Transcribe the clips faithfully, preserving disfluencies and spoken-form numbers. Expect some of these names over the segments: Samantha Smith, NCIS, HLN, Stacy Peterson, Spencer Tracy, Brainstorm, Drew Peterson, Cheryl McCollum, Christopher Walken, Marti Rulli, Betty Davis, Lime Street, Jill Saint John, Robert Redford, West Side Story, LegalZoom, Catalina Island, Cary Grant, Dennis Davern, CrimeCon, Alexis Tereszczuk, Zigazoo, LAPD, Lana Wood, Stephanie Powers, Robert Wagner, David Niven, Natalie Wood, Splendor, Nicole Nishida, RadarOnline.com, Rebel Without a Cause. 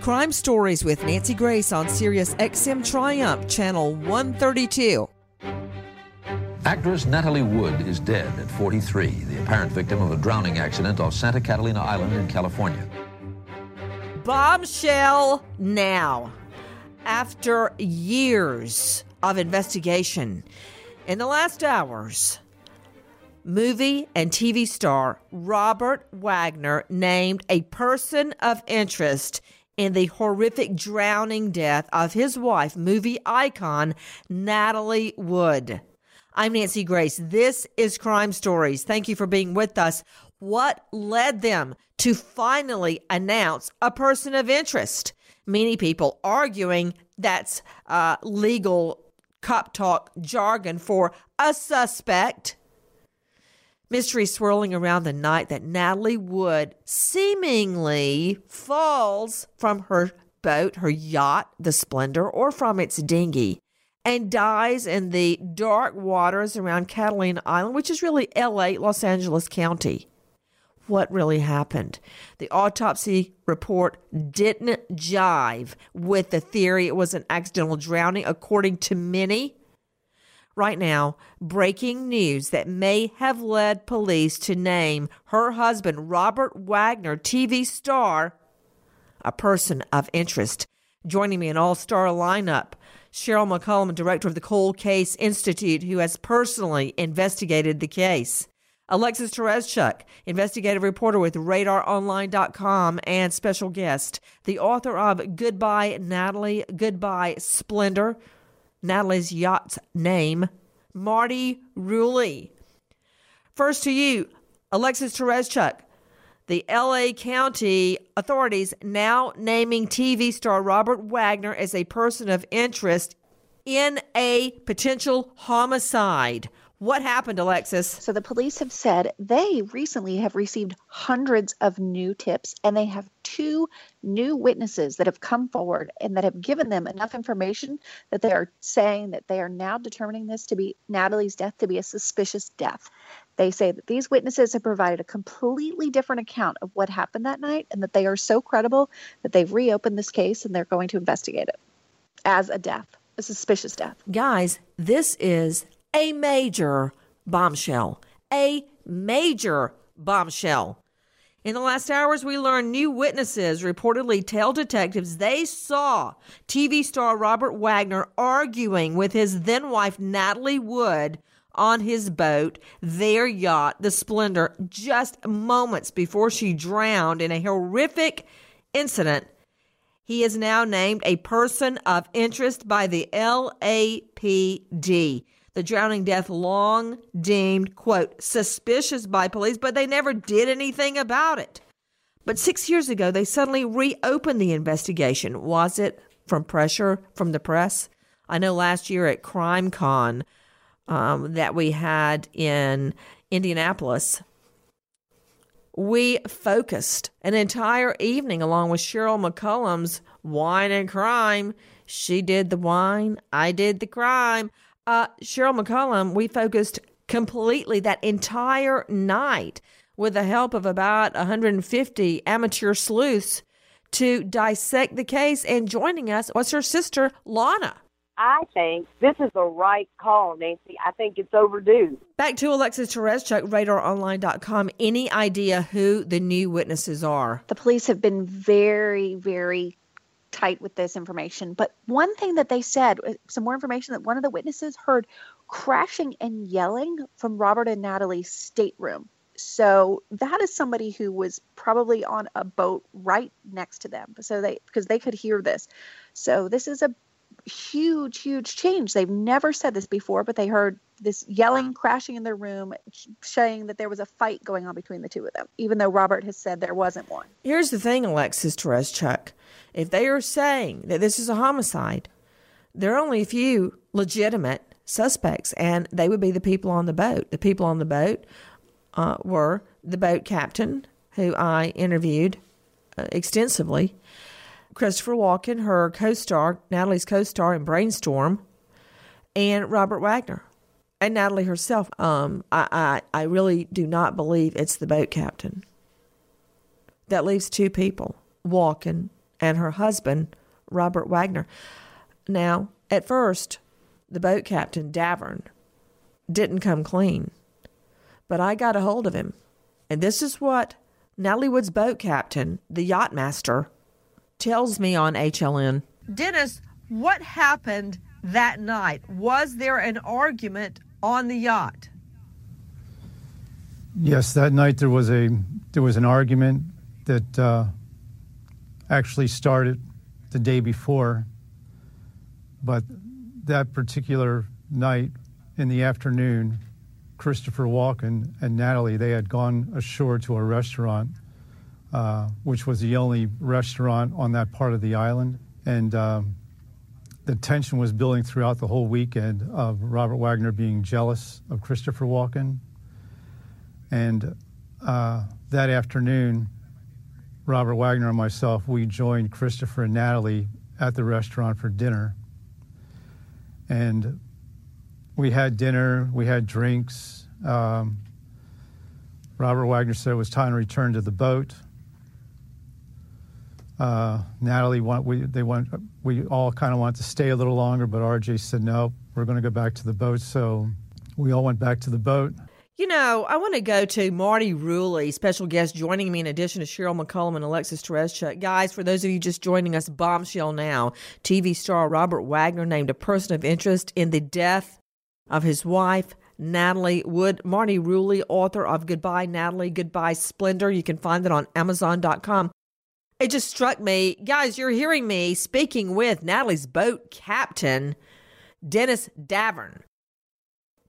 Crime Stories with Nancy Grace on Sirius X M Triumph, Channel one thirty-two. Actress Natalie Wood is dead at forty-three, the apparent victim of a drowning accident off Santa Catalina Island in California. Bombshell now. After years of investigation, in the last hours, movie and T V star Robert Wagner named a person of interest in the horrific drowning death of his wife, movie icon Natalie Wood. I'm Nancy Grace. This is Crime Stories. Thank you for being with us. What led them to finally announce a person of interest? Many people arguing that's uh, legal cop talk jargon for a suspect. Mystery swirling around the night that Natalie Wood seemingly falls from her boat, her yacht, the Splendor, or from its dinghy, and dies in the dark waters around Catalina Island, which is really L A, Los Angeles County. What really happened? The autopsy report didn't jive with the theory it was an accidental drowning, according to many. Right now, breaking news that may have led police to name her husband, Robert Wagner, T V star, a person of interest. Joining me in all-star lineup, Cheryl McCollum, director of the Cold Case Institute, who has personally investigated the case. Alexis Tereszczuk, investigative reporter with radar online dot com, and special guest, the author of Goodbye, Natalie, Goodbye, Splendor, Natalie's yacht's name, Marti Rulli. First to you, Alexis Tereszczuk. The L A County authorities now naming T V star Robert Wagner as a person of interest in a potential homicide. What happened, Alexis? So the police have said they recently have received hundreds of new tips, and they have two new witnesses that have come forward and that have given them enough information that they are saying that they are now determining this to be Natalie's death to be a suspicious death. They say that these witnesses have provided a completely different account of what happened that night and that they are so credible that they've reopened this case and they're going to investigate it as a death, a suspicious death. Guys, this is a major bombshell, a major bombshell. In the last hours, we learned new witnesses reportedly tell detectives they saw T V star Robert Wagner arguing with his then-wife Natalie Wood on his boat, their yacht, the Splendor, just moments before she drowned in a horrific incident. He is now named a person of interest by the L A P D. The drowning death long deemed, quote, suspicious by police, but they never did anything about it. But six years ago, they suddenly reopened the investigation. Was it from pressure from the press? I know last year at CrimeCon um, that we had in Indianapolis, we focused an entire evening along with Cheryl McCollum's Wine and Crime. She did the wine. I did the crime. Uh, Cheryl McCollum, we focused completely that entire night with the help of about one hundred fifty amateur sleuths to dissect the case. And joining us was her sister, Lana. I think this is the right call, Nancy. I think it's overdue. Back to Alexis Tereszczuk, radar online dot com. Any idea who the new witnesses are? The police have been very, very tight with this information. But one thing that they said, some more information that one of the witnesses heard crashing and yelling from Robert and Natalie's stateroom. So that is somebody who was probably on a boat right next to them. So they, because they could hear this. So this is a huge, huge change. They've never said this before, but they heard this yelling, crashing in their room, saying that there was a fight going on between the two of them, even though Robert has said there wasn't one. Here's the thing, Alexis Tereszczuk. If they are saying that this is a homicide, there are only a few legitimate suspects, and they would be the people on the boat. The people on the boat uh, were the boat captain, who I interviewed uh, extensively, Christopher Walken, her co-star, Natalie's co-star in Brainstorm, and Robert Wagner, and Natalie herself. Um, I, I, I really do not believe it's the boat captain. That leaves two people, Walken and her husband, Robert Wagner. Now, at first, the boat captain, Davern, didn't come clean, but I got a hold of him. And this is what Natalie Wood's boat captain, the yacht master, tells me on H L N. Dennis, what happened that night? Was there an argument on the yacht? Yes, that night there was a there was an argument that uh, actually started the day before, but that particular night in the afternoon, Christopher Walken and Natalie, they had gone ashore to a restaurant, Uh, which was the only restaurant on that part of the island. And um, the tension was building throughout the whole weekend of Robert Wagner being jealous of Christopher Walken. And uh, that afternoon, Robert Wagner and myself, we joined Christopher and Natalie at the restaurant for dinner. And we had dinner, we had drinks. Um, Robert Wagner said it was time to return to the boat. Uh, Natalie, want, we they want we all kind of wanted to stay a little longer, but R J said, no, we're going to go back to the boat. So we all went back to the boat. You know, I want to go to Marti Rulli, special guest joining me in addition to Cheryl McCollum and Alexis Tereszczuk. Guys, for those of you just joining us, bombshell now. T V star Robert Wagner named a person of interest in the death of his wife, Natalie Wood. Marti Rulli, author of Goodbye, Natalie, Goodbye, Splendor. You can find it on amazon dot com. It just struck me, guys, you're hearing me speaking with Natalie's boat captain, Dennis Davern.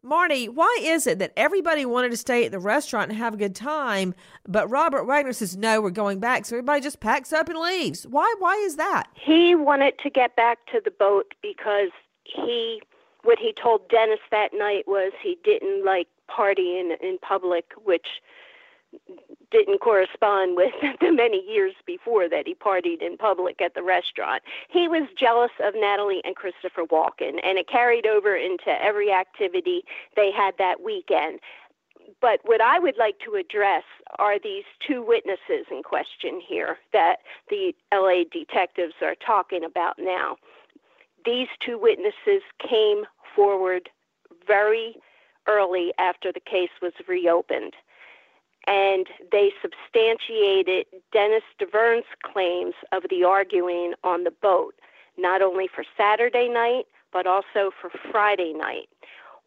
Marty, why is it that everybody wanted to stay at the restaurant and have a good time, but Robert Wagner says, no, we're going back, so everybody just packs up and leaves? Why, why is that? He wanted to get back to the boat because he... what he told Dennis that night was he didn't like partying in public, which didn't correspond with the many years before that he partied in public at the restaurant. He was jealous of Natalie and Christopher Walken, and it carried over into every activity they had that weekend. But what I would like to address are these two witnesses in question here that the L A detectives are talking about now. These two witnesses came forward very early after the case was reopened, and they substantiated Dennis Davern's claims of the arguing on the boat, not only for Saturday night, but also for Friday night.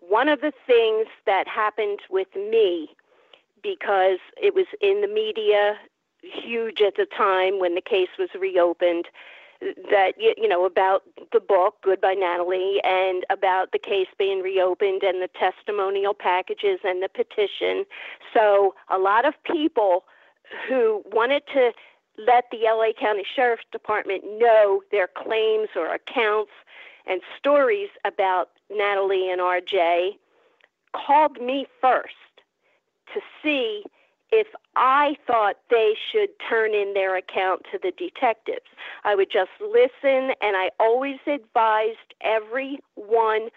One of the things that happened with me, because it was in the media, huge at the time when the case was reopened, that, you know, about the book, Goodbye, Natalie, and about the case being reopened and the testimonial packages and the petition. So a lot of people who wanted to let the L A County Sheriff's Department know their claims or accounts and stories about Natalie and R J called me first to see if I thought they should turn in their account to the detectives. I would just listen, and I always advised everyone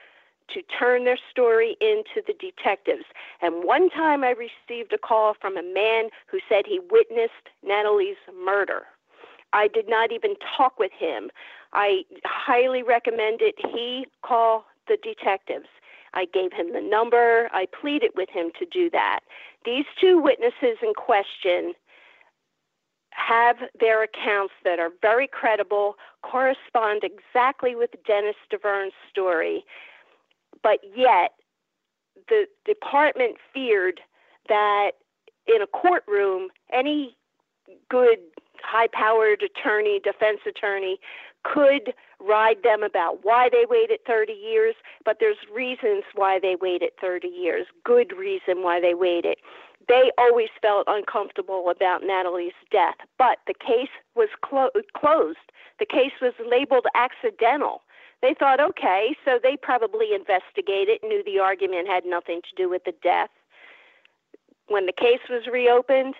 to turn their story into the detectives. And one time I received a call from a man who said he witnessed Natalie's murder. I did not even talk with him. I highly recommend it. He call the detectives. I gave him the number. I pleaded with him to do that. These two witnesses in question have their accounts that are very credible, correspond exactly with Dennis Davern's story, but yet the department feared that in a courtroom, any good high-powered attorney, defense attorney, could ride them about why they waited thirty years, but there's reasons why they waited thirty years, good reason why they waited. They always felt uncomfortable about Natalie's death, but the case was clo- closed. The case was labeled accidental. They thought, okay, so they probably investigated, knew the argument had nothing to do with the death. When the case was reopened,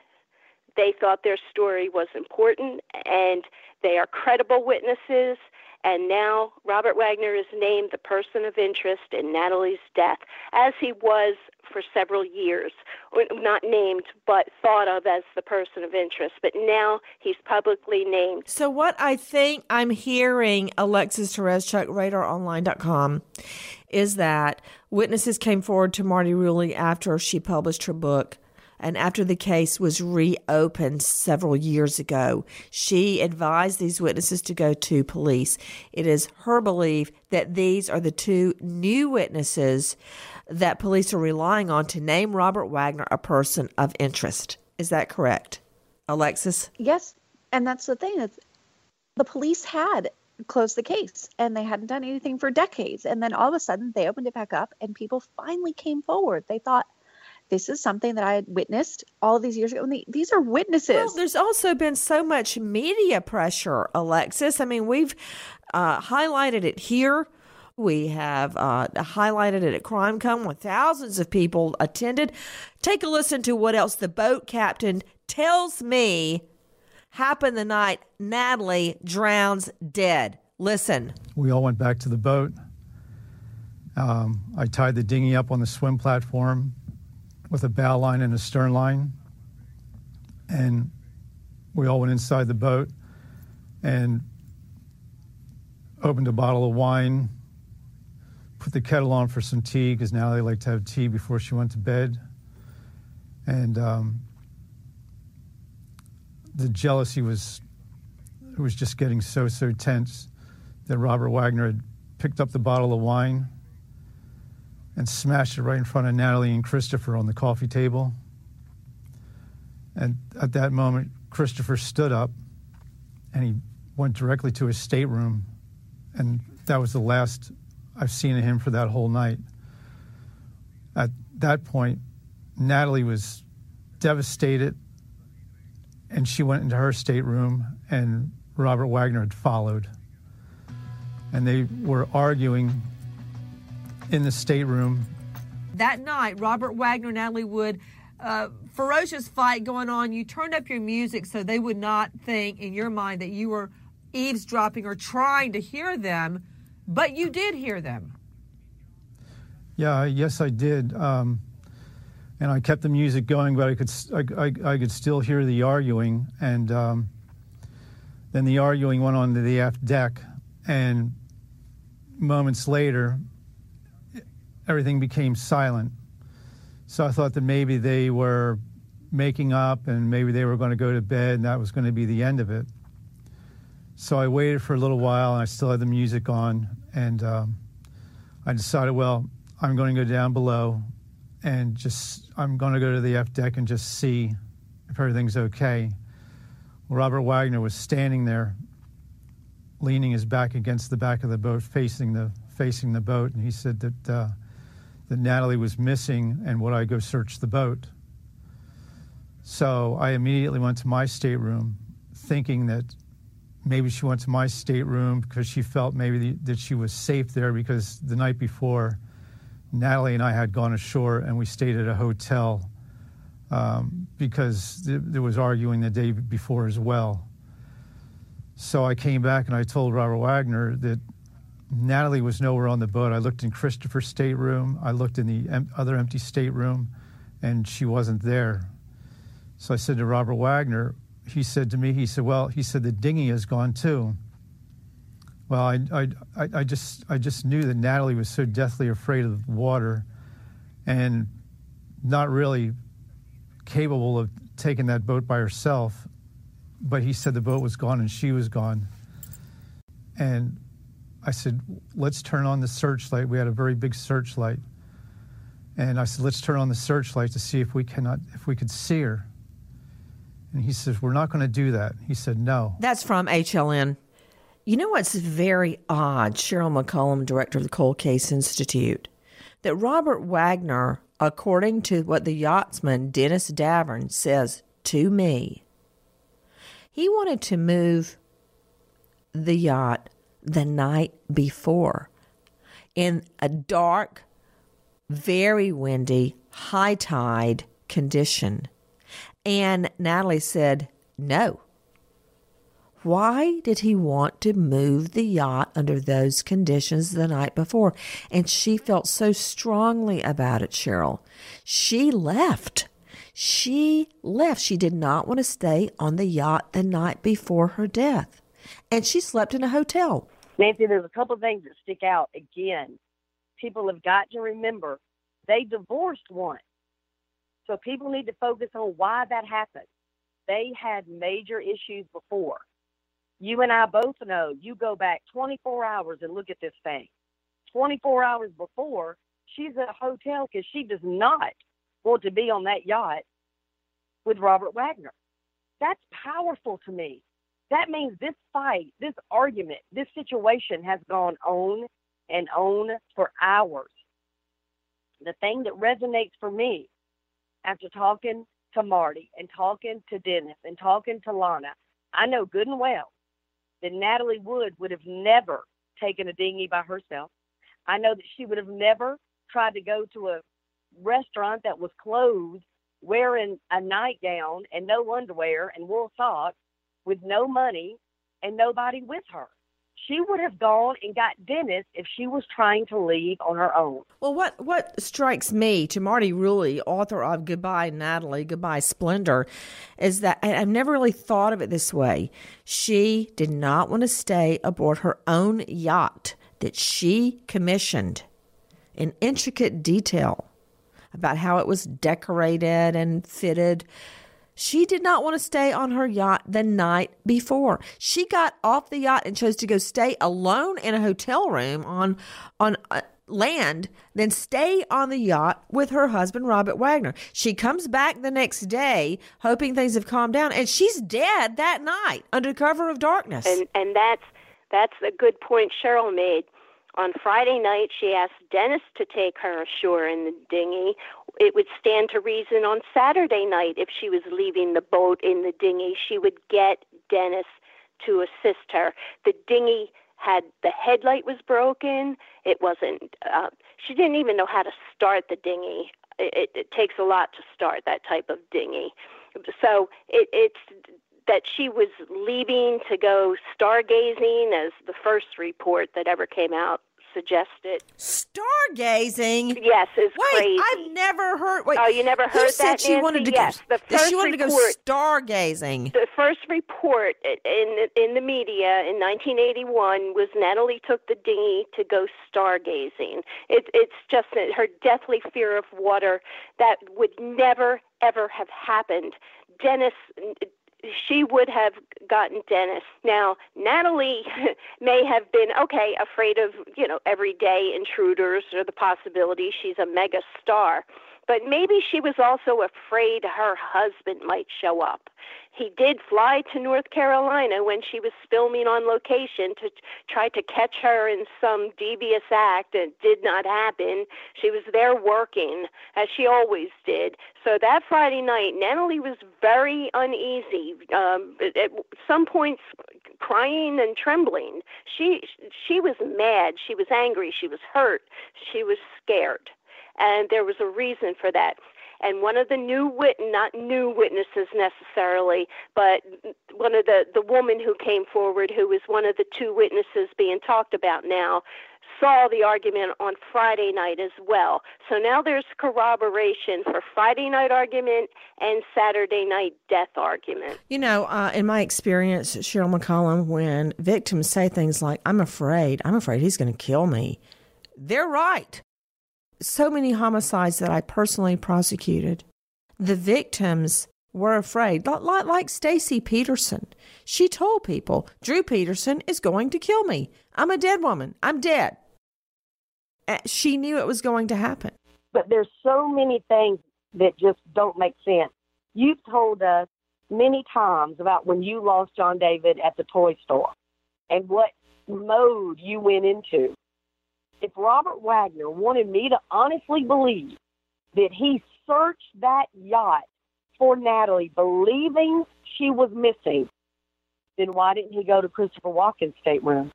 they thought their story was important, and they are credible witnesses. And now Robert Wagner is named the person of interest in Natalie's death, as he was for several years, not named, but thought of as the person of interest. But now he's publicly named. So what I think I'm hearing, Alexis Tereszczuk, radar online dot com, is that witnesses came forward to Marti Rulli after she published her book. And after the case was reopened several years ago, she advised these witnesses to go to police. It is her belief that these are the two new witnesses that police are relying on to name Robert Wagner a person of interest. Is that correct, Alexis? Yes, and that's the thing. It's, the police had closed the case, and they hadn't done anything for decades. And then all of a sudden, they opened it back up, and people finally came forward. They thought, this is something that I had witnessed all these years ago. And they, these are witnesses. Well, there's also been so much media pressure, Alexis. I mean, we've uh, highlighted it here. We have uh, highlighted it at CrimeCon where thousands of people attended. Take a listen to what else the boat captain tells me happened the night Natalie drowns dead. Listen. We all went back to the boat. Um, I tied the dinghy up on the swim platform with a bow line and a stern line, and we all went inside the boat and opened a bottle of wine, put the kettle on for some tea, because now they like to have tea before she went to bed. And um, the jealousy was it was just getting so, so tense that Robert Wagner had picked up the bottle of wine and smashed it right in front of Natalie and Christopher on the coffee table. And at that moment, Christopher stood up and he went directly to his stateroom. And that was the last I've seen of him for that whole night. At that point, Natalie was devastated and she went into her stateroom, and Robert Wagner had followed. And they were arguing in the stateroom. That night, Robert Wagner, Natalie Wood, uh, ferocious fight going on. You turned up your music so they would not think in your mind that you were eavesdropping or trying to hear them, but you did hear them. Yeah, yes, I did. Um, and I kept the music going, but I could I, I, I could still hear the arguing. And um, then the arguing went on to the aft deck, and moments later, everything became silent. So I thought that maybe they were making up and maybe they were going to go to bed and that was going to be the end of it. So I waited for a little while and I still had the music on, and um, I decided, well, I'm going to go down below and just, I'm going to go to the F deck and just see if everything's okay. Well, Robert Wagner was standing there, leaning his back against the back of the boat, facing the facing the boat, and he said that uh, that Natalie was missing and would I go search the boat. So I immediately went to my stateroom, thinking that maybe she went to my stateroom because she felt maybe the, that she was safe there, because the night before, Natalie and I had gone ashore and we stayed at a hotel um, because th- there was arguing the day before as well. So I came back and I told Robert Wagner that Natalie was nowhere on the boat. I looked in Christopher's stateroom, I looked in the em- other empty stateroom, and she wasn't there. So I said to Robert Wagner, he said to me, he said, well, he said, the dinghy is gone too. Well, I, I, I just I just knew that Natalie was so deathly afraid of the water and not really capable of taking that boat by herself. But he said the boat was gone and she was gone. And I said, let's turn on the searchlight. We had a very big searchlight. And I said, let's turn on the searchlight to see if we cannot, if we could see her. And he says, we're not going to do that. He said, no. That's from H L N. You know what's very odd, Cheryl McCollum, director of the Cold Case Institute, that Robert Wagner, according to what the yachtsman Dennis Davern says to me, he wanted to move the yacht the night before in a dark, very windy, high tide condition. And Natalie said, no. Why did he want to move the yacht under those conditions the night before? And she felt so strongly about it, Cheryl. She left. She left. She did not want to stay on the yacht the night before her death. And she slept in a hotel. Nancy, there's a couple of things that stick out. Again, people have got to remember they divorced once. So people need to focus on why that happened. They had major issues before. You and I both know, you go back twenty-four hours and look at this thing. twenty-four hours before, she's at a hotel because she does not want to be on that yacht with Robert Wagner. That's powerful to me. That means this fight, this argument, this situation has gone on and on for hours. The thing that resonates for me, after talking to Marti and talking to Dennis and talking to Lana, I know good and well that Natalie Wood would have never taken a dinghy by herself. I know that she would have never tried to go to a restaurant that was closed wearing a nightgown and no underwear and wool socks with no money and nobody with her. She would have gone and got Dennis if she was trying to leave on her own. Well, what, what strikes me to Marti Rulli, author of Goodbye, Natalie, Goodbye, Splendor, is that I've never really thought of it this way. She did not want to stay aboard her own yacht that she commissioned in intricate detail about how it was decorated and fitted. She did not want to stay on her yacht the night before. She got off the yacht and chose to go stay alone in a hotel room on on uh, land, then stay on the yacht with her husband, Robert Wagner. She comes back the next day hoping things have calmed down, and she's dead that night under cover of darkness. And, and that's, that's a good point Cheryl made. On Friday night, she asked Dennis to take her ashore in the dinghy. It would stand to reason on Saturday night, if she was leaving the boat in the dinghy, she would get Dennis to assist her. The dinghy had, the headlight was broken. It wasn't, uh, she didn't even know how to start the dinghy. It, it, it takes a lot to start that type of dinghy. So it, it's that she was leaving to go stargazing, as the first report that ever came out suggest it. Stargazing? Yes, is wait, crazy. Wait, I've never heard. Wait, oh, you never heard that, said she Nancy? Wanted to yes, go, the first she wanted report, to go stargazing. The first report in in the media in nineteen eighty-one was Natalie took the dinghy to go stargazing. It, it's just her deathly fear of water that would never ever have happened. Dennis. She would have gotten Dennis. Now, Natalie may have been, okay, afraid of, you know, everyday intruders or the possibility she's a mega star. But maybe she was also afraid her husband might show up. He did fly to North Carolina when she was filming on location to try to catch her in some devious act, and it did not happen. She was there working, as she always did. So that Friday night, Natalie was very uneasy, um, at some points crying and trembling. She she was mad. She was angry. She was hurt. She was scared. And there was a reason for that. And one of the new wit not new witnesses necessarily, but one of the, the woman who came forward, who was one of the two witnesses being talked about now, saw the argument on Friday night as well. So now there's corroboration for Friday night argument and Saturday night death argument. You know, uh, in my experience, Cheryl McCollum, when victims say things like, I'm afraid, I'm afraid he's going to kill me, they're right. So many homicides that I personally prosecuted, the victims were afraid. Like, like Stacy Peterson. She told people, Drew Peterson is going to kill me. I'm a dead woman. I'm dead. She knew it was going to happen. But there's so many things that just don't make sense. You've told us many times about when you lost John David at the toy store and what mode you went into. If Robert Wagner wanted me to honestly believe that he searched that yacht for Natalie, believing she was missing, then why didn't he go to Christopher Walken's stateroom?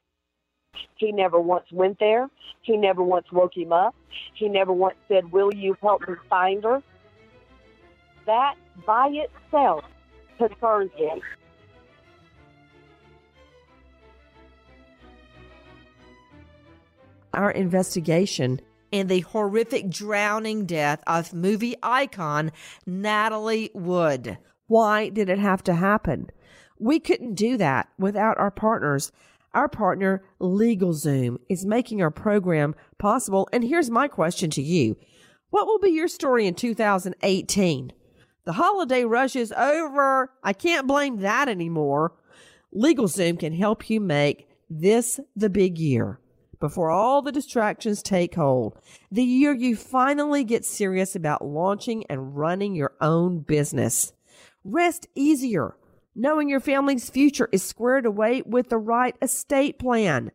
He never once went there. He never once woke him up. He never once said, will you help me find her? That by itself concerns him. Our investigation in the horrific drowning death of movie icon Natalie Wood. Why did it have to happen? We couldn't do that without our partners. Our partner, LegalZoom, is making our program possible. And here's my question to you. What will be your story in two thousand eighteen? The holiday rush is over. I can't blame that anymore. LegalZoom can help you make this the big year. Before all the distractions take hold, the year you finally get serious about launching and running your own business. Rest easier, knowing your family's future is squared away with the right estate plan.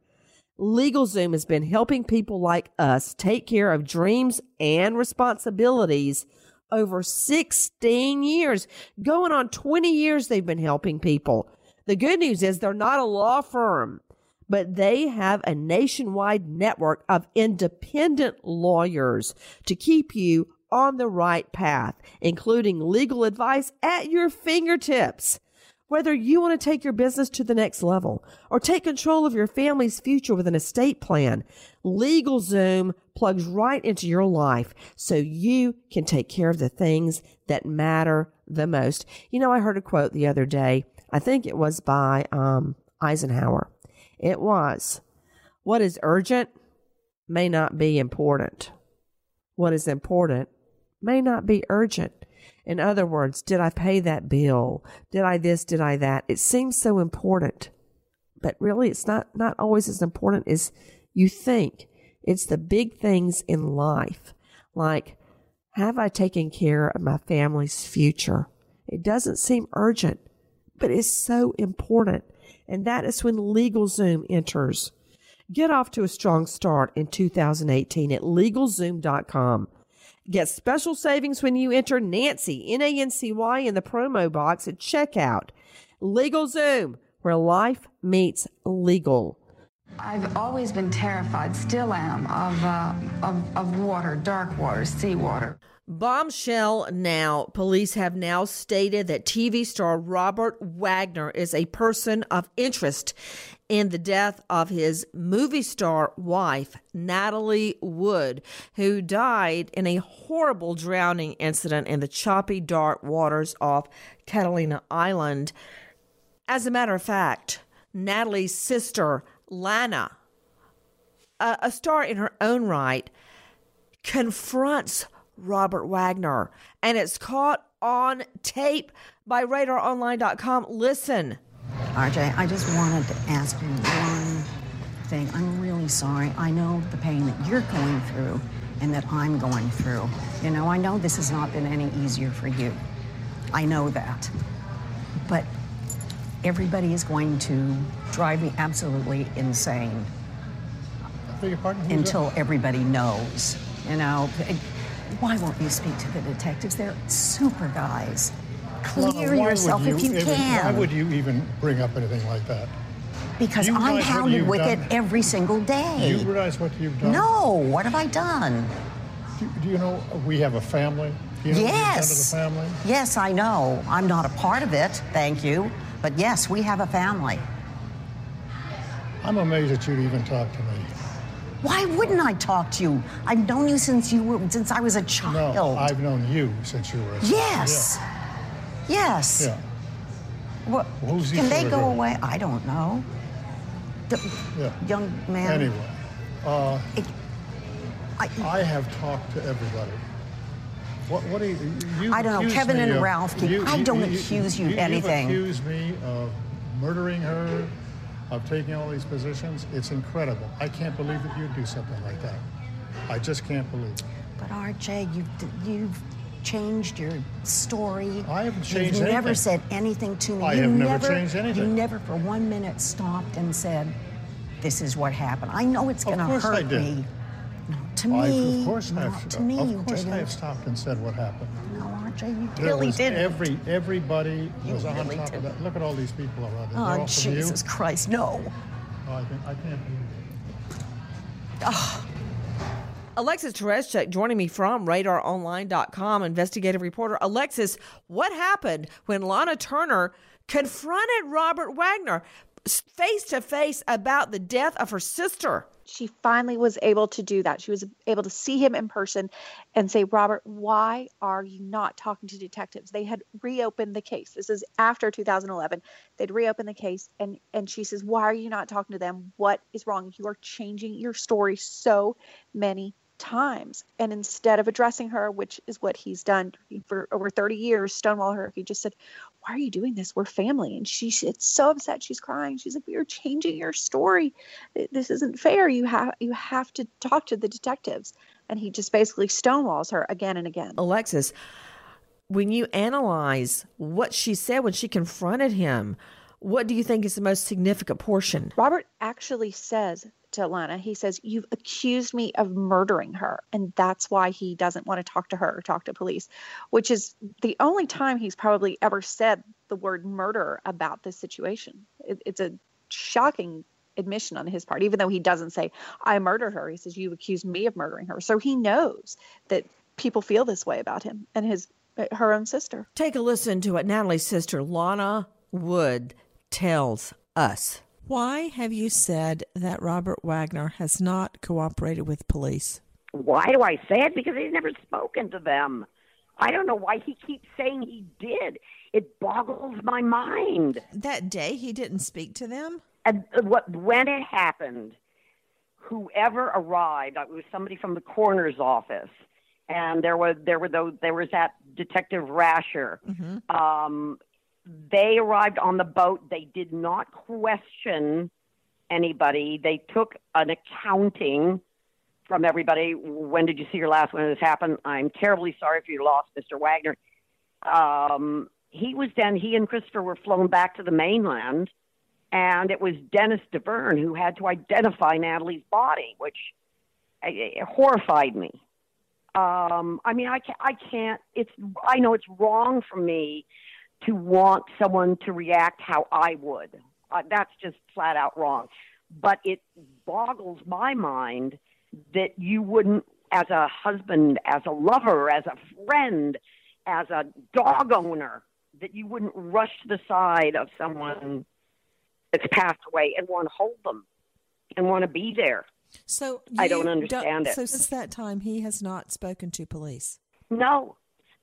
LegalZoom has been helping people like us take care of dreams and responsibilities over sixteen years. Going on twenty years they've been helping people. The good news is they're not a law firm, but they have a nationwide network of independent lawyers to keep you on the right path, including legal advice at your fingertips. Whether you want to take your business to the next level or take control of your family's future with an estate plan, LegalZoom plugs right into your life so you can take care of the things that matter the most. You know, I heard a quote the other day. I think it was by um, Eisenhower. It was, what is urgent may not be important. What is important may not be urgent. In other words, did I pay that bill? Did I this? Did I that? It seems so important, but really it's not, not always as important as you think. It's the big things in life. Like, have I taken care of my family's future? It doesn't seem urgent, but it's so important. And that is when LegalZoom enters. Get off to a strong start in two thousand eighteen at LegalZoom dot com. Get special savings when you enter Nancy, N A N C Y, in the promo box at checkout. LegalZoom, where life meets legal. I've always been terrified, still am, of, uh, of, of water, dark water, sea water. Bombshell now. Police have now stated that T V star Robert Wagner is a person of interest in the death of his movie star wife, Natalie Wood, who died in a horrible drowning incident in the choppy, dark waters off Catalina Island. As a matter of fact, Natalie's sister, Lana, a, a star in her own right, confronts Robert Wagner, and it's caught on tape by radar online dot com. Listen. R J, I just wanted to ask you one thing. I'm really sorry. I know the pain that you're going through and that I'm going through. You know, I know this has not been any easier for you. I know that. But everybody is going to drive me absolutely insane until everybody knows, you know. Why won't you speak to the detectives? They're super guys. Clear well, yourself you if you even, can. Why would you even bring up anything like that? Because you I'm hounded with done. it every single day. Do you realize what you've done? No, what have I done? Do, do you know we have a family? Do you know yes. What you've done to the family? Yes, I know. I'm not a part of it, thank you. But yes, we have a family. I'm amazed that you'd even talk to me. Why wouldn't I talk to you? I've known you since you were, since I was a child. No, I've known you since you were a child. Yes. Yeah. Yes. Yeah. Well, well, can they go girl? away? I don't know. The yeah. young man. Anyway, uh, it, I, I have talked to everybody. What, what do you, you I don't know. Kevin and of, Ralph keep, you, I don't you, accuse you, you of anything. You accuse me of murdering her, of taking all these positions. It's incredible. I can't believe that you'd do something like that. I just can't believe it. But R J, you've, you've changed your story. I haven't changed you've anything. You've never said anything to me. I you have never, never changed anything. You never for one minute stopped and said, this is what happened. I know it's going to hurt I did. me. No, to well, me, I, of course not I've, to me, Of you course didn't. I have stopped and said what happened. No, R J, you there really didn't. Every, everybody you was really on top didn't. of that. Look at all these people around there. Oh, Jesus Christ, no. Oh, I, can, I can't do it. Oh. Alexis Tereszczuk joining me from radar online dot com, investigative reporter. Alexis, what happened when Lana Turner confronted Robert Wagner face-to-face about the death of her sister? She finally was able to do that. She was able to see him in person and say, Robert, why are you not talking to detectives? They had reopened the case. This is after two thousand eleven. They'd reopened the case, and, and she says, why are you not talking to them? What is wrong? You are changing your story so many times. And instead of addressing her, which is what he's done for over thirty years, stonewall her, he just said, why are you doing this? We're family. And she, it's so upset. She's crying. She's like, you're changing your story. This isn't fair. You have, you have to talk to the detectives. And he just basically stonewalls her again and again. Alexis, when you analyze what she said when she confronted him, what do you think is the most significant portion? Robert actually says to Lana, he says, you've accused me of murdering her. And that's why he doesn't want to talk to her or talk to police, which is the only time he's probably ever said the word murder about this situation. It, it's a shocking admission on his part, even though he doesn't say, I murder her. He says, you've accused me of murdering her. So he knows that people feel this way about him and his her own sister. Take a listen to what Natalie's sister, Lana Wood, tells us. Why have you said that Robert Wagner has not cooperated with police? Why do I say it? Because he's never spoken to them. I don't know why he keeps saying he did. It boggles my mind. That day he didn't speak to them? And what, when it happened, whoever arrived, it was somebody from the coroner's office, and there was there were those there was that Detective Rasher. Mm-hmm. Um They arrived on the boat. They did not question anybody. They took an accounting from everybody. When did you see your last one? This happened. I'm terribly sorry for your loss, Mister Wagner. Um, he was then, he and Christopher were flown back to the mainland, and it was Dennis Davern who had to identify Natalie's body, which it horrified me. Um, I mean, I can't, I can't, it's, I know it's wrong for me to want someone to react how I would. Uh, that's just flat out wrong. But it boggles my mind that you wouldn't as a husband, as a lover, as a friend, as a dog owner, that you wouldn't rush to the side of someone that's passed away and want to hold them and want to be there. So I don't understand it. So since that time, he has not spoken to police? No.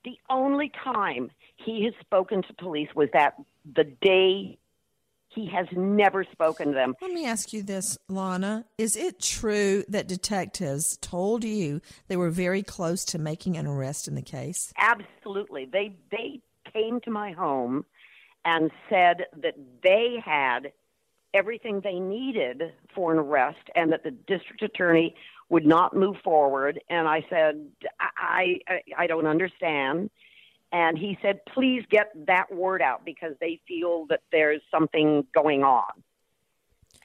The only time he has spoken to police was that the day he has never spoken to them. Let me ask you this, Lana. Is it true that detectives told you they were very close to making an arrest in the case? Absolutely. They, they came to my home and said that they had everything they needed for an arrest and that the district attorney would not move forward. And I said, I, I, I don't understand. And he said, please get that word out because they feel that there's something going on.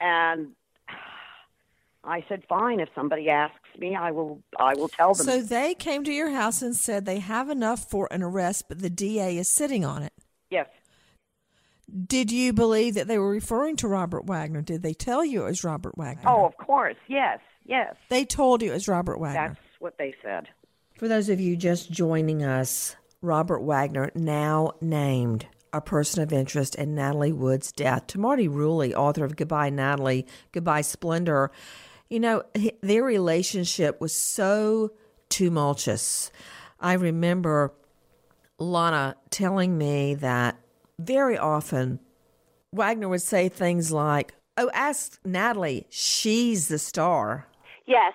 And I said, fine, if somebody asks me, I will I will tell them. So they came to your house and said they have enough for an arrest, but the D A is sitting on it. Yes. Did you believe that they were referring to Robert Wagner? Did they tell you it was Robert Wagner? Oh, of course. Yes, yes. They told you it was Robert Wagner. That's what they said. For those of you just joining us, Robert Wagner, now named a person of interest in Natalie Wood's death, to Marti Rulli, author of Goodbye, Natalie, Goodbye, Splendor. You know, their relationship was so tumultuous. I remember Lana telling me that very often Wagner would say things like, oh, ask Natalie, she's the star. Yes,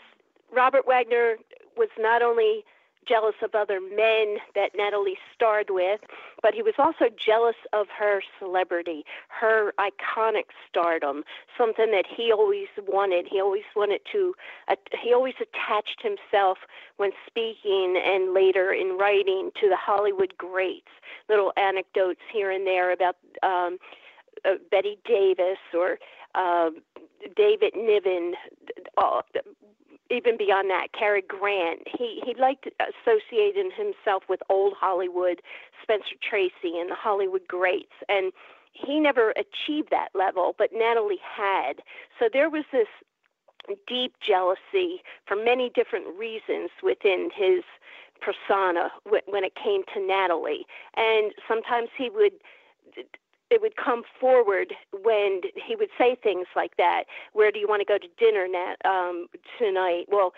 Robert Wagner was not only jealous of other men that Natalie starred with, but he was also jealous of her celebrity, her iconic stardom, something that he always wanted. He always wanted to, uh, he always attached himself when speaking and later in writing to the Hollywood greats, little anecdotes here and there about um, uh, Betty Davis or uh, David Niven, uh, even beyond that, Cary Grant. He he liked associating himself with old Hollywood, Spencer Tracy and the Hollywood greats. And he never achieved that level, but Natalie had. So there was this deep jealousy for many different reasons within his persona when it came to Natalie. And sometimes he would... it would come forward when he would say things like that. Where do you want to go to dinner na- um, tonight? Well,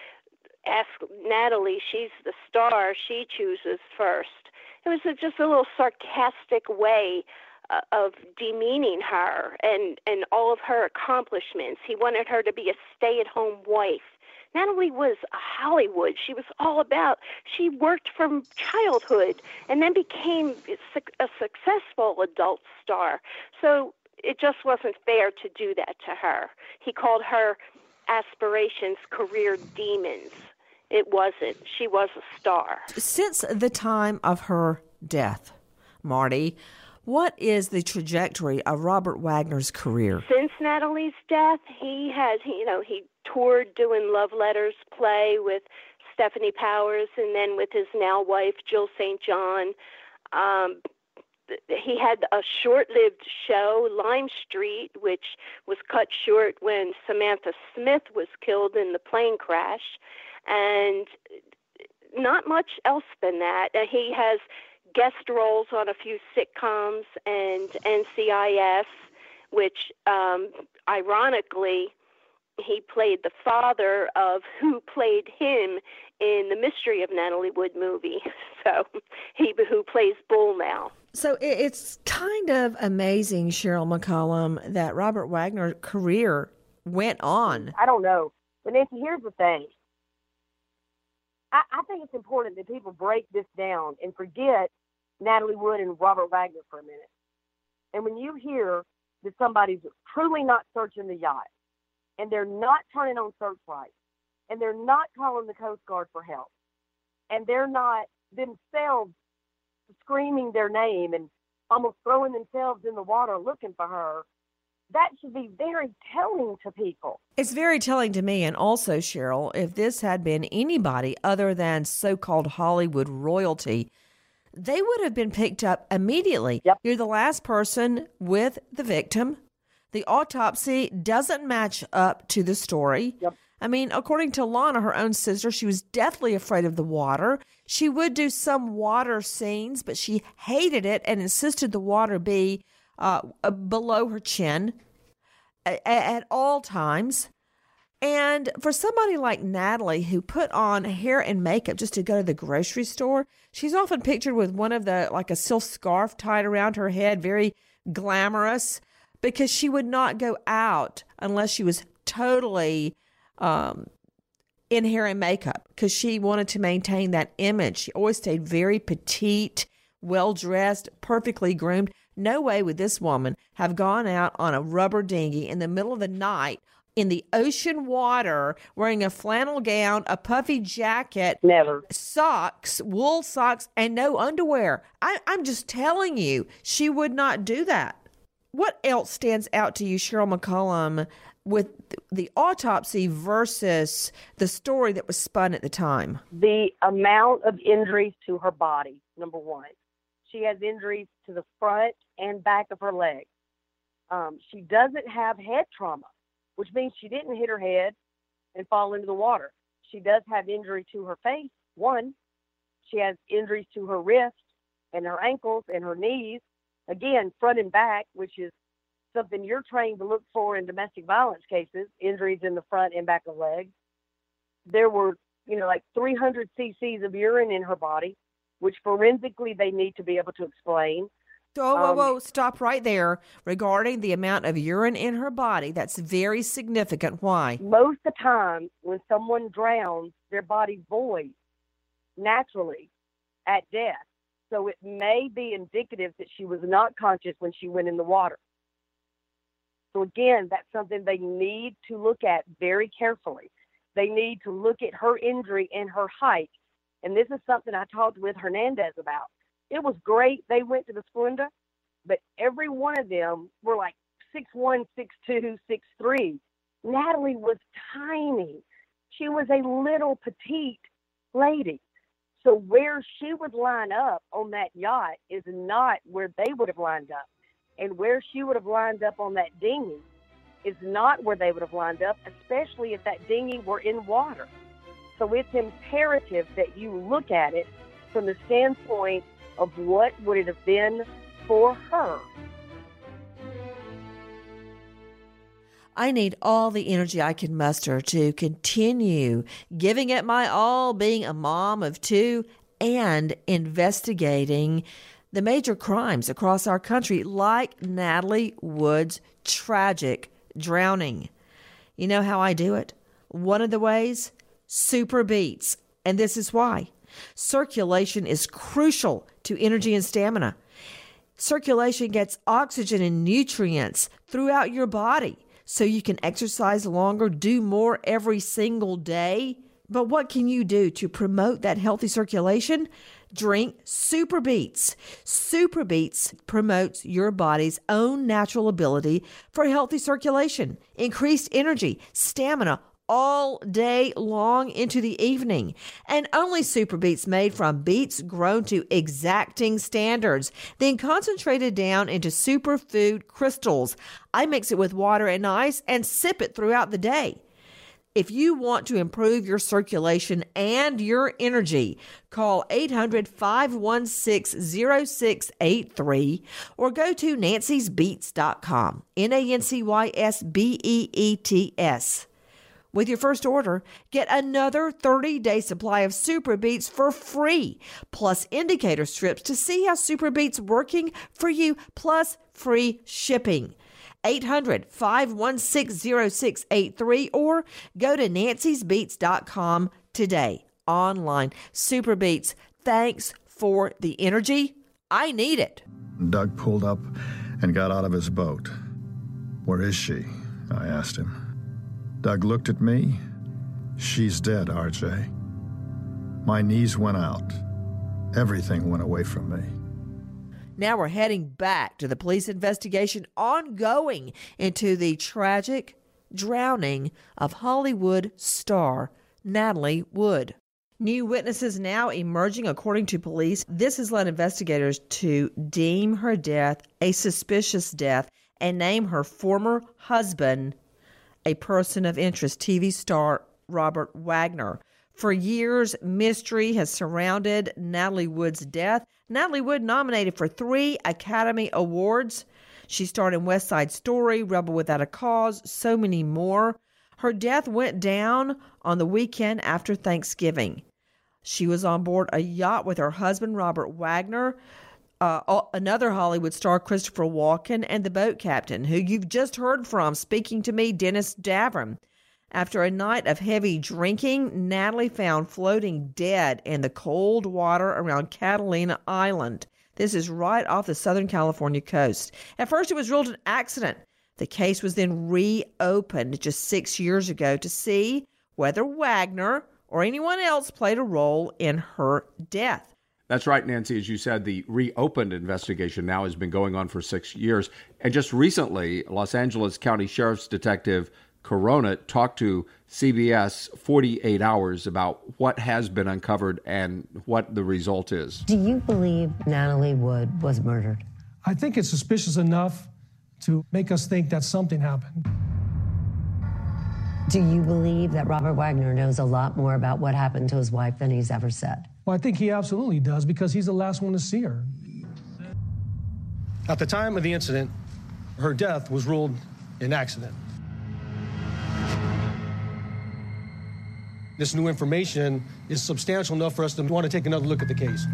ask Natalie. She's the star. She chooses first. It was a, just a little sarcastic way uh, of demeaning her and, and all of her accomplishments. He wanted her to be a stay-at-home wife. Natalie was a Hollywood. She was all about, she worked from childhood and then became a successful adult star. So it just wasn't fair to do that to her. He called her aspirations career demons. It wasn't. She was a star. Since the time of her death, Marti, what is the trajectory of Robert Wagner's career? Since Natalie's death, he has, you know, he toured doing love letters play with Stephanie Powers and then with his now wife, Jill Saint John. Um, he had a short-lived show, Lime Street, which was cut short when Samantha Smith was killed in the plane crash. And not much else than that. He has guest roles on a few sitcoms and N C I S, which um, ironically he played the father of who played him in the Mystery of Natalie Wood movie. So he who plays Bull now. So it's kind of amazing, Cheryl McCollum, that Robert Wagner's career went on. I don't know. But Nancy, here's the thing. I, I think it's important that people break this down and forget Natalie Wood and Robert Wagner for a minute. And when you hear that somebody's truly not searching the yacht, and they're not turning on searchlights, and they're not calling the Coast Guard for help, and they're not themselves screaming their name and almost throwing themselves in the water looking for her, that should be very telling to people. It's very telling to me. And also, Cheryl, if this had been anybody other than so-called Hollywood royalty, they would have been picked up immediately. Yep. You're the last person with the victim. The autopsy doesn't match up to the story. Yep. I mean, according to Lana, her own sister, she was deathly afraid of the water. She would do some water scenes, but she hated it and insisted the water be uh, below her chin at, at all times. And for somebody like Natalie, who put on hair and makeup just to go to the grocery store, she's often pictured with one of the, like a silk scarf tied around her head, very glamorous, because she would not go out unless she was totally um, in hair and makeup, because she wanted to maintain that image. She always stayed very petite, well-dressed, perfectly groomed. No way would this woman have gone out on a rubber dinghy in the middle of the night in the ocean water, wearing a flannel gown, a puffy jacket, never socks, wool socks, and no underwear. I, I'm just telling you, she would not do that. What else stands out to you, Cheryl McCollum, with the autopsy versus the story that was spun at the time? The amount of injuries to her body, number one. She has injuries to the front and back of her legs. Um, she doesn't have head trauma, which means she didn't hit her head and fall into the water. She does have injury to her face, one. She has injuries to her wrists and her ankles and her knees. Again, front and back, which is something you're trained to look for in domestic violence cases, injuries in the front and back of legs. There were, you know, like three hundred cc's of urine in her body, which forensically they need to be able to explain. Oh, whoa, um, whoa, stop right there. Regarding the amount of urine in her body, that's very significant. Why? Most of the time when someone drowns, their body voids naturally at death. So it may be indicative that she was not conscious when she went in the water. So again, that's something they need to look at very carefully. They need to look at her injury and her height. And this is something I talked with Hernandez about. It was great. They went to the Splendor, but every one of them were like six one, six two, six three. Natalie was tiny. She was a little petite lady. So where she would line up on that yacht is not where they would have lined up. And where she would have lined up on that dinghy is not where they would have lined up, especially if that dinghy were in water. So it's imperative that you look at it from the standpoint of what would it have been for her. I need all the energy I can muster to continue giving it my all, being a mom of two, and investigating the major crimes across our country, like Natalie Wood's tragic drowning. You know how I do it? One of the ways, Superbeets. And this is why. Circulation is crucial to energy and stamina. Circulation gets oxygen and nutrients throughout your body so you can exercise longer, do more every single day. But what can you do to promote that healthy circulation? Drink Superbeets. Superbeets promotes your body's own natural ability for healthy circulation, increased energy, stamina, all day long into the evening. And only Superbeets made from beets grown to exacting standards, then concentrated down into superfood crystals. I mix it with water and ice and sip it throughout the day. If you want to improve your circulation and your energy, call eight hundred, five one six, zero six eight three or go to nancys beets dot com. N A N C Y S B E E T S. With your first order, get another thirty-day supply of Superbeets for free, plus indicator strips to see how Superbeets working for you, plus free shipping. eight hundred, five one six, zero six eight three or go to nancys beets dot com today, online. Superbeets, thanks for the energy. I need it. Doug pulled up and got out of his boat. Where is she? I asked him. Doug looked at me. She's dead, R J. My knees went out. Everything went away from me. Now we're heading back to the police investigation ongoing into the tragic drowning of Hollywood star Natalie Wood. New witnesses now emerging, according to police. This has led investigators to deem her death a suspicious death and name her former husband a person of interest, T V star Robert Wagner. For years, mystery has surrounded Natalie Wood's death. Natalie Wood nominated for three Academy Awards. She starred in West Side Story, Rebel Without a Cause, so many more. Her death went down on the weekend after Thanksgiving. She was on board a yacht with her husband, Robert Wagner, uh, another Hollywood star, Christopher Walken, and the boat captain, who you've just heard from speaking to me, Dennis Davern. After a night of heavy drinking, Natalie found floating dead in the cold water around Catalina Island. This is right off the Southern California coast. At first, it was ruled an accident. The case was then reopened just six years ago to see whether Wagner or anyone else played a role in her death. That's right, Nancy. As you said, the reopened investigation now has been going on for six years. And just recently, Los Angeles County Sheriff's Detective Corona talked to C B S forty-eight hours about what has been uncovered and what the result is. Do you believe Natalie Wood was murdered? I think it's suspicious enough to make us think that something happened. Do you believe that Robert Wagner knows a lot more about what happened to his wife than he's ever said? Well, I think he absolutely does, because he's the last one to see her. At the time of the incident, her death was ruled an accident. This new information is substantial enough for us to want to take another look at the case.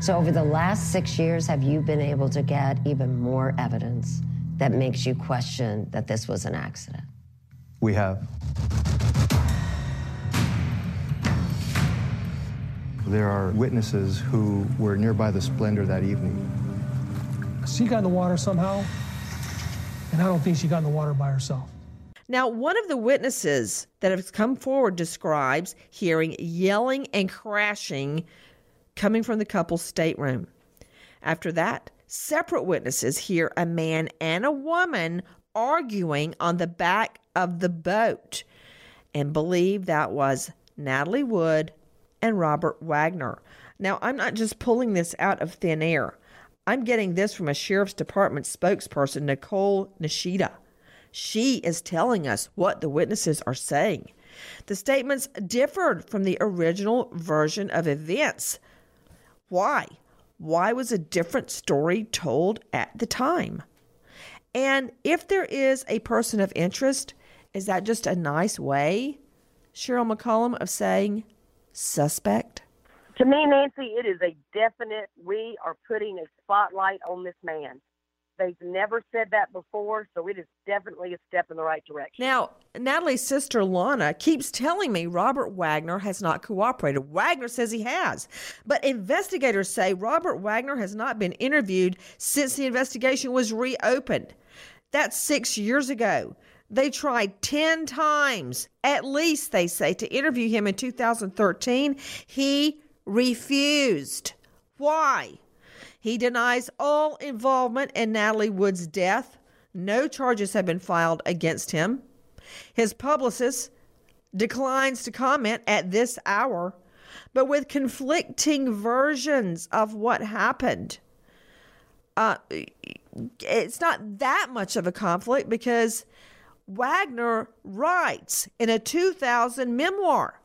So over the last six years, have you been able to get even more evidence that makes you question that this was an accident? We have. There are witnesses who were nearby the Splendor that evening. She got in the water somehow, and I don't think she got in the water by herself. Now, one of the witnesses that has come forward describes hearing yelling and crashing coming from the couple's stateroom. After that, separate witnesses hear a man and a woman arguing on the back of the boat and believe that was Natalie Wood and Robert Wagner. Now, I'm not just pulling this out of thin air. I'm getting this from a sheriff's department spokesperson, Nicole Nishida. She is telling us what the witnesses are saying. The statements differed from the original version of events. Why? Why was a different story told at the time? And if there is a person of interest, is that just a nice way, Cheryl McCollum, of saying suspect? To me, Nancy, it is a definite, we are putting a spotlight on this man. They've never said that before, so it is definitely a step in the right direction. Now, Natalie's sister, Lana, keeps telling me Robert Wagner has not cooperated. Wagner says he has. But investigators say Robert Wagner has not been interviewed since the investigation was reopened. That's six years ago. They tried ten times, at least, they say, to interview him in two thousand thirteen. He refused. Why? He denies all involvement in Natalie Wood's death. No charges have been filed against him. His publicist declines to comment at this hour, but with conflicting versions of what happened. Uh, it's not that much of a conflict, because Wagner writes in a two thousand memoir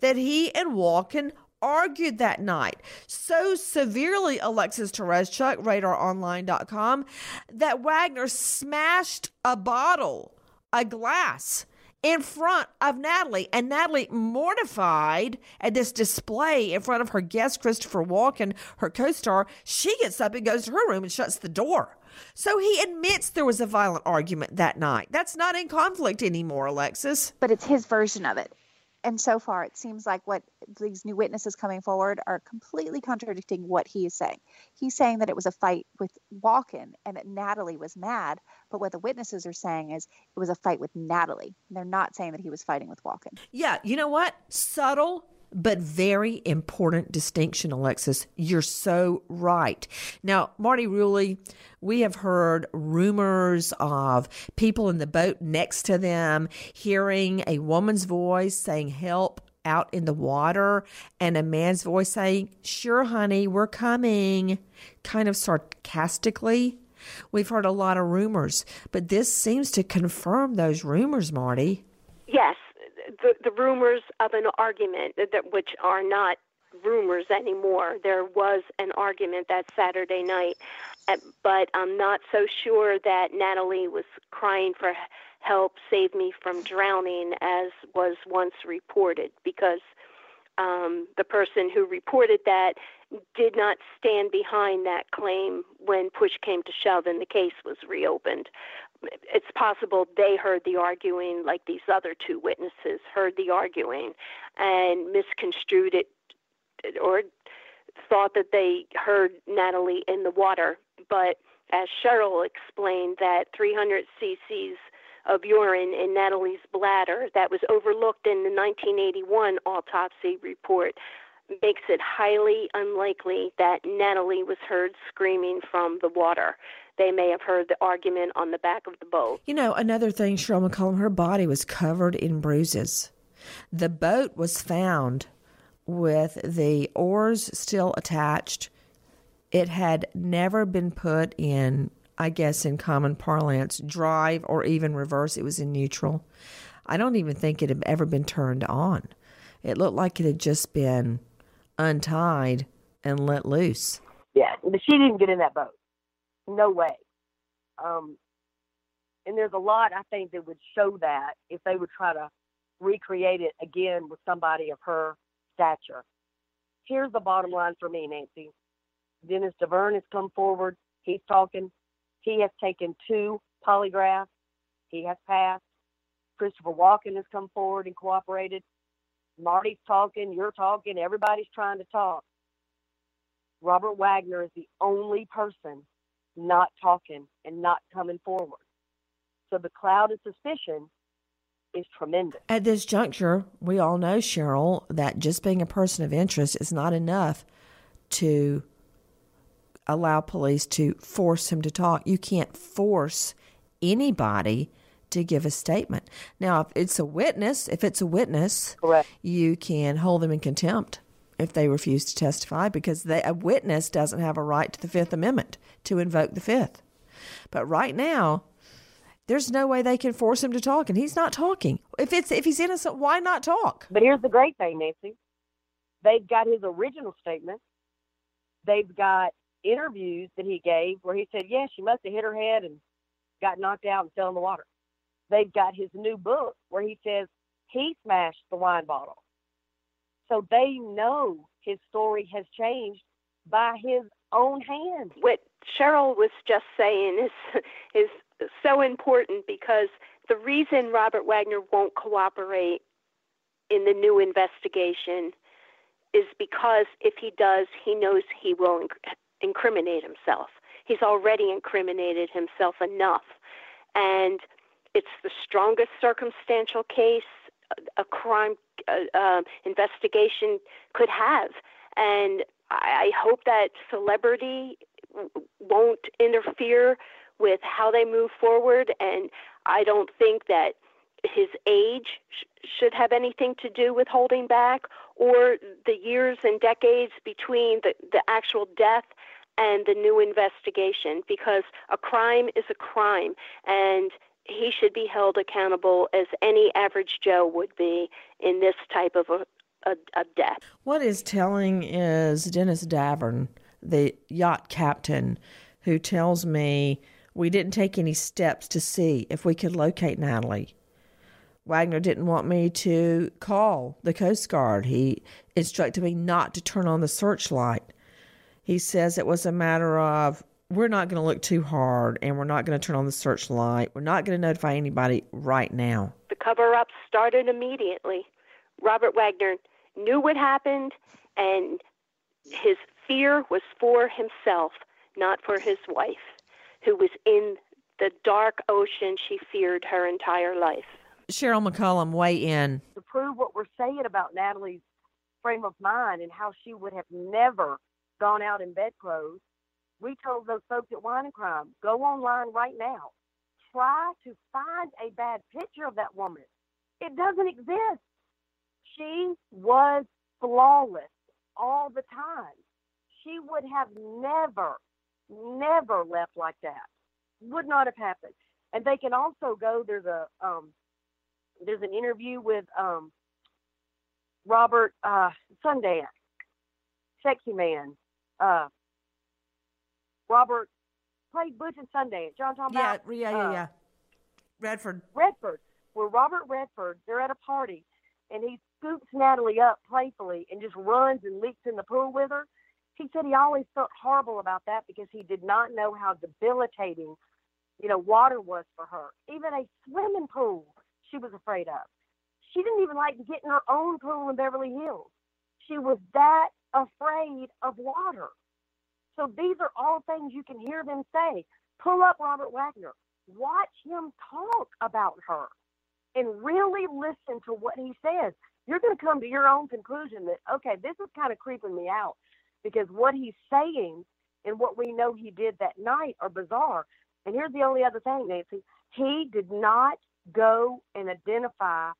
that he and Walken argued that night so severely, Alexis Tereszczuk, radar online dot com, that Wagner smashed a bottle, a glass, in front of Natalie. And Natalie, mortified at this display in front of her guest, Christopher Walken, her co-star, she gets up and goes to her room and shuts the door. So he admits there was a violent argument that night. That's not in conflict anymore, Alexis. But it's his version of it. And so far, it seems like what these new witnesses coming forward are completely contradicting what he is saying. He's saying that it was a fight with Walken and that Natalie was mad. But what the witnesses are saying is it was a fight with Natalie. They're not saying that he was fighting with Walken. Yeah. You know what? Subtle, but very important distinction, Alexis. You're so right. Now, Marti Rulli, we have heard rumors of people in the boat next to them hearing a woman's voice saying help out in the water and a man's voice saying, sure, honey, we're coming, kind of sarcastically. We've heard a lot of rumors, but this seems to confirm those rumors, Marty. Yes, the the rumors of an argument, that which are not rumors anymore. There was an argument that Saturday night, but I'm not so sure that Natalie was crying for help, save me from drowning, as was once reported, because um, the person who reported that did not stand behind that claim when push came to shove and the case was reopened. It's possible they heard the arguing, like these other two witnesses heard the arguing and misconstrued it, or thought that they heard Natalie in the water. But as Cheryl explained, that three hundred cc's of urine in Natalie's bladder that was overlooked in the nineteen eighty-one autopsy report makes it highly unlikely that Natalie was heard screaming from the water. They may have heard the argument on the back of the boat. You know, another thing, Cheryl McCollum, her body was covered in bruises. The boat was found with the oars still attached. It had never been put in, I guess in common parlance, drive or even reverse. It was in neutral. I don't even think it had ever been turned on. It looked like it had just been untied and let loose. Yeah, but she didn't get in that boat. No way. Um, and there's a lot, I think, that would show that if they would try to recreate it again with somebody of her stature. Here's the bottom line for me, Nancy. Dennis Davern has come forward. He's talking. He has taken two polygraphs. He has passed. Christopher Walken has come forward and cooperated. Marty's talking. You're talking. Everybody's trying to talk. Robert Wagner is the only person not talking and not coming forward. So the cloud of suspicion is tremendous. At this juncture, we all know, Cheryl, that just being a person of interest is not enough to allow police to force him to talk. You can't force anybody to give a statement. Now, if it's a witness, if it's a witness, correct, you can hold them in contempt if they refuse to testify, because they, a witness doesn't have a right to the Fifth Amendment to invoke the Fifth. But right now, there's no way they can force him to talk, and he's not talking. If it's if he's innocent, why not talk? But here's the great thing, Nancy. They've got his original statement. They've got interviews that he gave where he said, yeah, she must have hit her head and got knocked out and fell in the water. They've got his new book where he says he smashed the wine bottle. So they know his story has changed by his own hand. What Cheryl was just saying is is so important, because the reason Robert Wagner won't cooperate in the new investigation is because if he does, he knows he will inc- incriminate himself. He's already incriminated himself enough. And it's the strongest circumstantial case a crime uh, uh, investigation could have. And I hope that celebrity won't interfere with how they move forward. And I don't think that his age sh- should have anything to do with holding back, or the years and decades between the, the actual death and the new investigation, because a crime is a crime. And he should be held accountable as any average Joe would be in this type of a, a, a death. What is telling is Dennis Davern, the yacht captain, who tells me we didn't take any steps to see if we could locate Natalie. Wagner didn't want me to call the Coast Guard. He instructed me not to turn on the searchlight. He says it was a matter of, we're not going to look too hard, and we're not going to turn on the searchlight. We're not going to notify anybody right now. The cover-up started immediately. Robert Wagner knew what happened, and his fear was for himself, not for his wife, who was in the dark ocean she feared her entire life. Cheryl McCollum, weigh in. To prove what we're saying about Natalie's frame of mind and how she would have never gone out in bedclothes, we told those folks at Wine and Crime, go online right now. Try to find a bad picture of that woman. It doesn't exist. She was flawless all the time. She would have never, never left like that. Would not have happened. And they can also go, there's a um, there's an interview with um, Robert uh, Sundance, Sexy Man. Uh, Robert played Butch and Sundance. John Tom. Yeah, about, yeah, yeah, uh, yeah. Redford. Redford. Where Robert Redford, they're at a party, and he scoops Natalie up playfully and just runs and leaps in the pool with her. He said he always felt horrible about that because he did not know how debilitating, you know, water was for her. Even a swimming pool she was afraid of. She didn't even like to get in her own pool in Beverly Hills. She was that afraid of water. So these are all things you can hear them say. Pull up Robert Wagner. Watch him talk about her and really listen to what he says. You're going to come to your own conclusion that, okay, this is kind of creeping me out because what he's saying and what we know he did that night are bizarre. And here's the only other thing, Nancy. He did not go and identify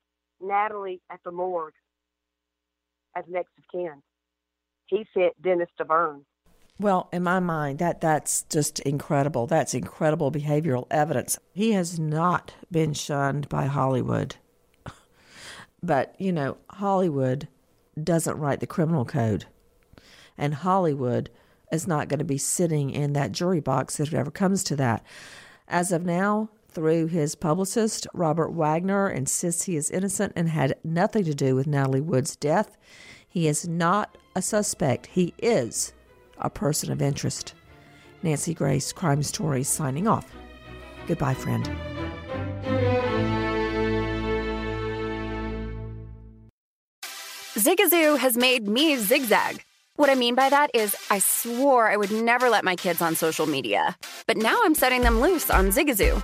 Natalie at the morgue as next of kin. He sent Dennis Davern. Well, in my mind, that that's just incredible. That's incredible behavioral evidence. He has not been shunned by Hollywood. But, you know, Hollywood doesn't write the criminal code. And Hollywood is not going to be sitting in that jury box if it ever comes to that. As of now, through his publicist, Robert Wagner insists he is innocent and had nothing to do with Natalie Wood's death. He is not a suspect. He is a person of interest. Nancy Grace, Crime Stories, signing off. Goodbye, friend. Zigazoo has made me zigzag. What I mean by that is I swore I would never let my kids on social media, but now I'm setting them loose on Zigazoo.